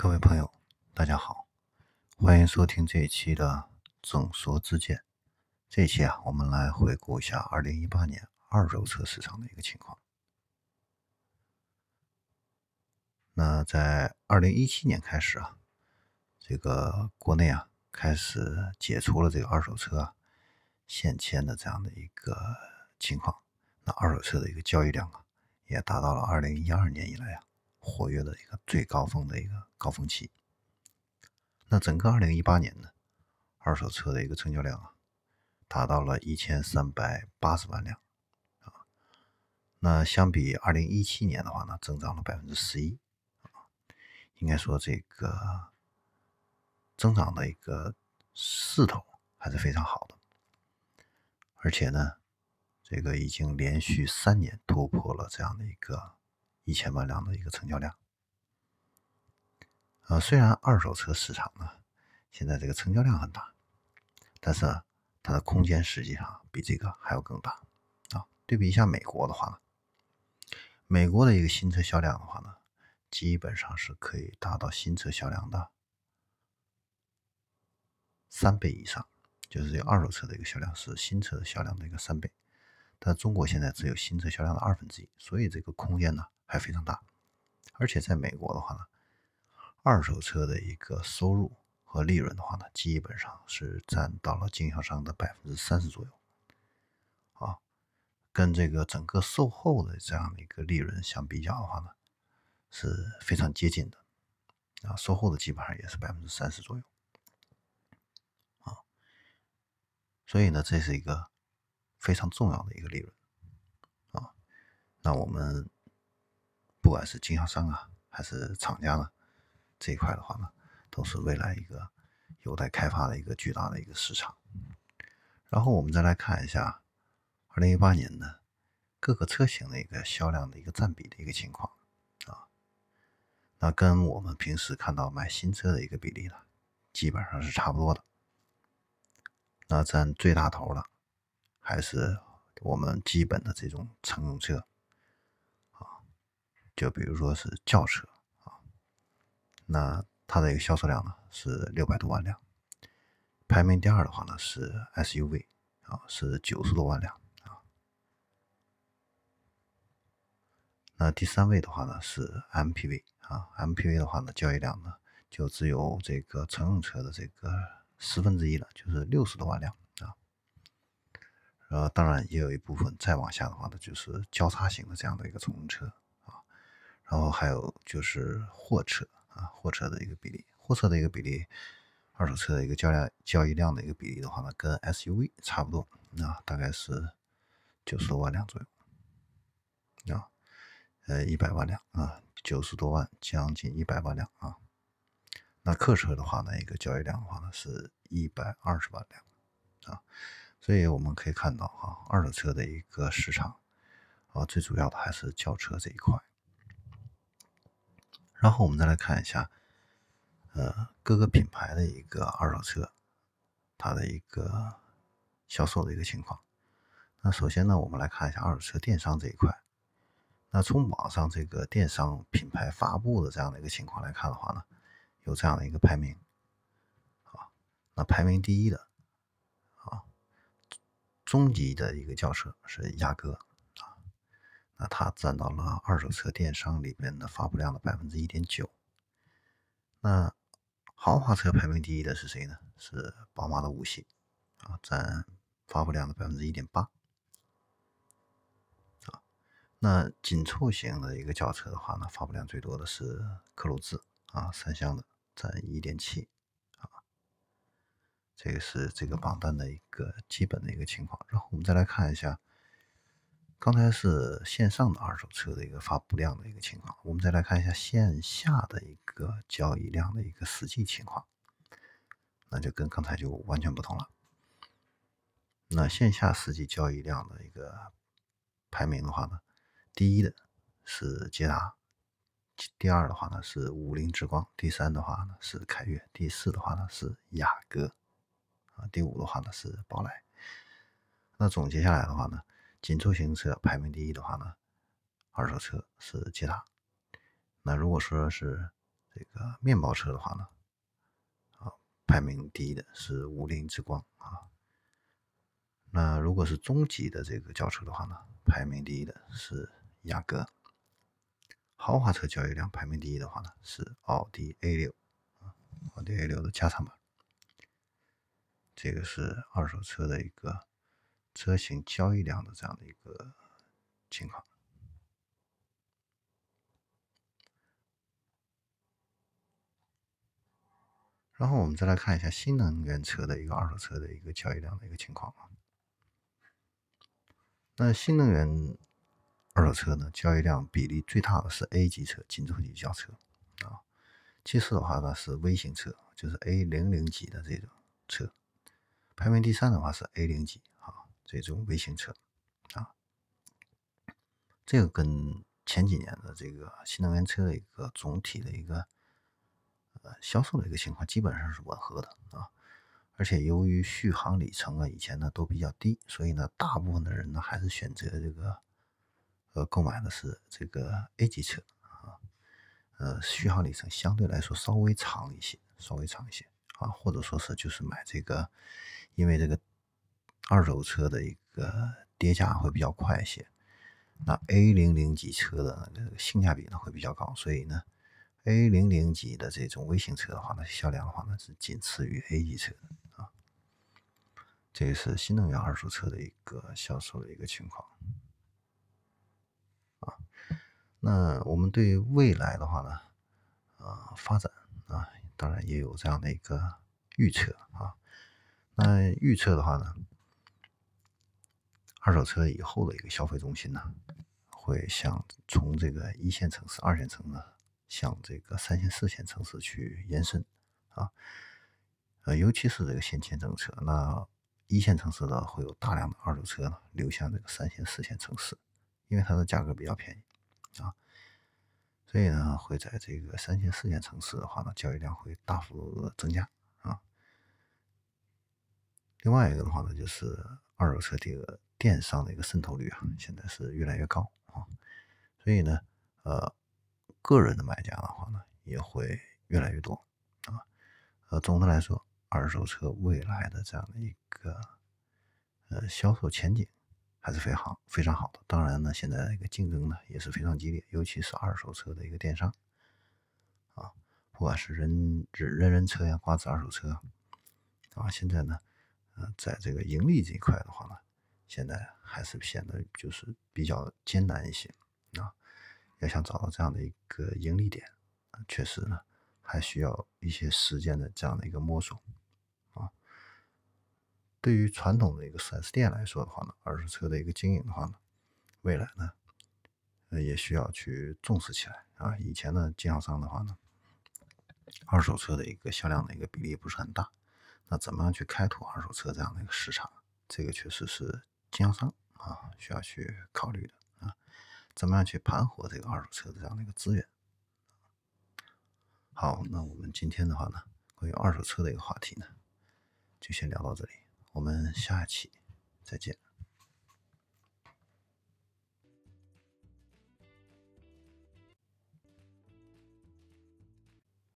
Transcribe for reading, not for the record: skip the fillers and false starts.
各位朋友，大家好，欢迎收听这一期的众说之见。这一期我们来回顾一下2018年二手车市场的一个情况。那在2017年开始这个国内开始解除了这个二手车限迁的这样的一个情况，那二手车的一个交易量也达到了2012年以来活跃的一个最高峰的一个高峰期。那整个2018年呢，二手车的一个成交量达到了1380万辆那相比2017年的话呢，增长了 11% 应该说这个增长的一个势头还是非常好的，而且呢这个已经连续3年突破了这样的一个1000万辆的一个成交量。虽然二手车市场呢现在这个成交量很大，但是它的空间实际上比这个还要更大对比一下美国的话呢，美国的一个新车销量的话呢，基本上是可以达到新车销量的3倍以上，就是这个二手车的一个销量是新车销量的一个3倍，但中国现在只有新车销量的1/2，所以这个空间呢还非常大。而且在美国的话呢，二手车的一个收入和利润的话呢，基本上是占到了经销商的 30% 左右跟这个整个售后的这样的一个利润相比较的话呢，是非常接近的售后的基本上也是 30% 左右所以呢这是一个非常重要的一个利润那我们不管是经销商还是厂家呢，这一块的话呢都是未来一个有待开发的一个巨大的一个市场。然后我们再来看一下2018年呢各个车型的一个销量的一个占比的一个情况那跟我们平时看到买新车的一个比例呢基本上是差不多的。那占最大头的还是我们基本的这种乘用车就比如说是轿车那它的一个销售量呢是600多万辆。排名第二的话呢是 SUV 是90多万辆那第三位的话呢是 MPV MPV 的话呢交易量呢就只有这个乘用车的这个1/10了，就是60多万辆当然也有一部分再往下的话呢就是交叉型的这样的一个乘用车然后还有就是货车货车的一个比例，二手车的一个交易量的一个比例的话呢跟 SUV 差不多大概是90多万辆左右100万辆90多万将近100万辆那客车的话呢一个交易量的话呢是120万辆所以我们可以看到二手车的一个市场最主要的还是轿车这一块。然后我们再来看一下各个品牌的一个二手车它的一个销售的一个情况。那首先呢我们来看一下二手车电商这一块。那从网上这个电商品牌发布的这样的一个情况来看的话呢，有这样的一个排名那排名第一的中级的一个轿车是雅阁那它占到了二手车电商里面的发布量的 1.9%。 那豪华车排名第一的是谁呢？是宝马的5系占发布量的 1.8%那紧凑型的一个轿车的话呢，发布量最多的是科鲁兹3厢的，占 1.7%这个是这个榜单的一个基本的一个情况。然后我们再来看一下刚才是线上的二手车的一个发布量的一个情况，我们再来看一下线下的一个交易量的一个实际情况，那就跟刚才就完全不同了。那线下实际交易量的一个排名的话呢，第一的是捷达，第二的话呢是50之光，第三的话呢是凯越，第四的话呢是雅阁第五的话呢是宝来。那总结下来的话呢，紧凑型车排名第一的话呢，二手车是捷达。那如果说是这个面包车的话呢，排名第一的是无林之光啊。那如果是中级的这个轿车的话呢，排名第一的是雅阁。豪华车交易量排名第一的话呢，是奥迪 A6 啊，奥迪 A6 的加长版。这个是二手车的一个车型交易量的这样的一个情况。然后我们再来看一下新能源车的一个二手车的一个交易量的一个情况啊。那新能源二手车呢，交易量比例最大的是 A 级车、锦州级轿车啊，其次的话呢是微型车，就是 A00 级的这种车，排名第三的话是 A0 级啊，这种微型车啊，这个跟前几年的这个新能源车的一个总体的一个销售的一个情况基本上是吻合的啊。而且由于续航里程啊以前呢都比较低，所以呢大部分的人呢还是选择这个购买的是这个 A 级车啊，续航里程相对来说稍微长一些，啊，或者说是就是买这个，因为这个二手车的一个跌价会比较快一些，那 A00 级车的这个性价比呢会比较高，所以呢 A00 级的这种微型车的话呢，销量的话呢是仅次于 A 级车的啊。这个是新能源二手车的一个销售的一个情况啊。那我们对未来的话呢，发展啊，当然也有这样的一个预测啊。那预测的话呢，二手车以后的一个消费中心呢，会向从这个一线城市、二线城市呢，向这个三线、四线城市去延伸啊。尤其是这个限迁政策，那一线城市呢会有大量的二手车呢流向这个三线、四线城市，因为它的价格比较便宜啊。所以呢，会在这个三线、四线城市的话呢，交易量会大幅度的增加啊。另外一个的话呢，就是二手车这个电商的一个渗透率啊，现在是越来越高啊。所以呢，个人的买家的话呢，也会越来越多啊。总的来说，二手车未来的这样的一个销售前景还是非常好的。当然呢，现在的一个竞争呢也是非常激烈，尤其是二手车的一个电商啊，不管是人人车呀、瓜子二手车啊，现在呢，在这个盈利这一块的话呢，现在还是显得就是比较艰难一些啊。要想找到这样的一个盈利点，确实呢还需要一些时间的这样的一个摸索。对于传统的一个 4S 店来说的话呢，二手车的一个经营的话呢，未来呢，也需要去重视起来啊。以前呢，经销商的话呢，二手车的一个销量的一个比例不是很大，那怎么样去开拓二手车这样的一个市场，这个确实是经销商啊需要去考虑的啊。怎么样去盘活这个二手车的这样的一个资源？好，那我们今天的话呢，关于二手车的一个话题呢，就先聊到这里。我们下期再见。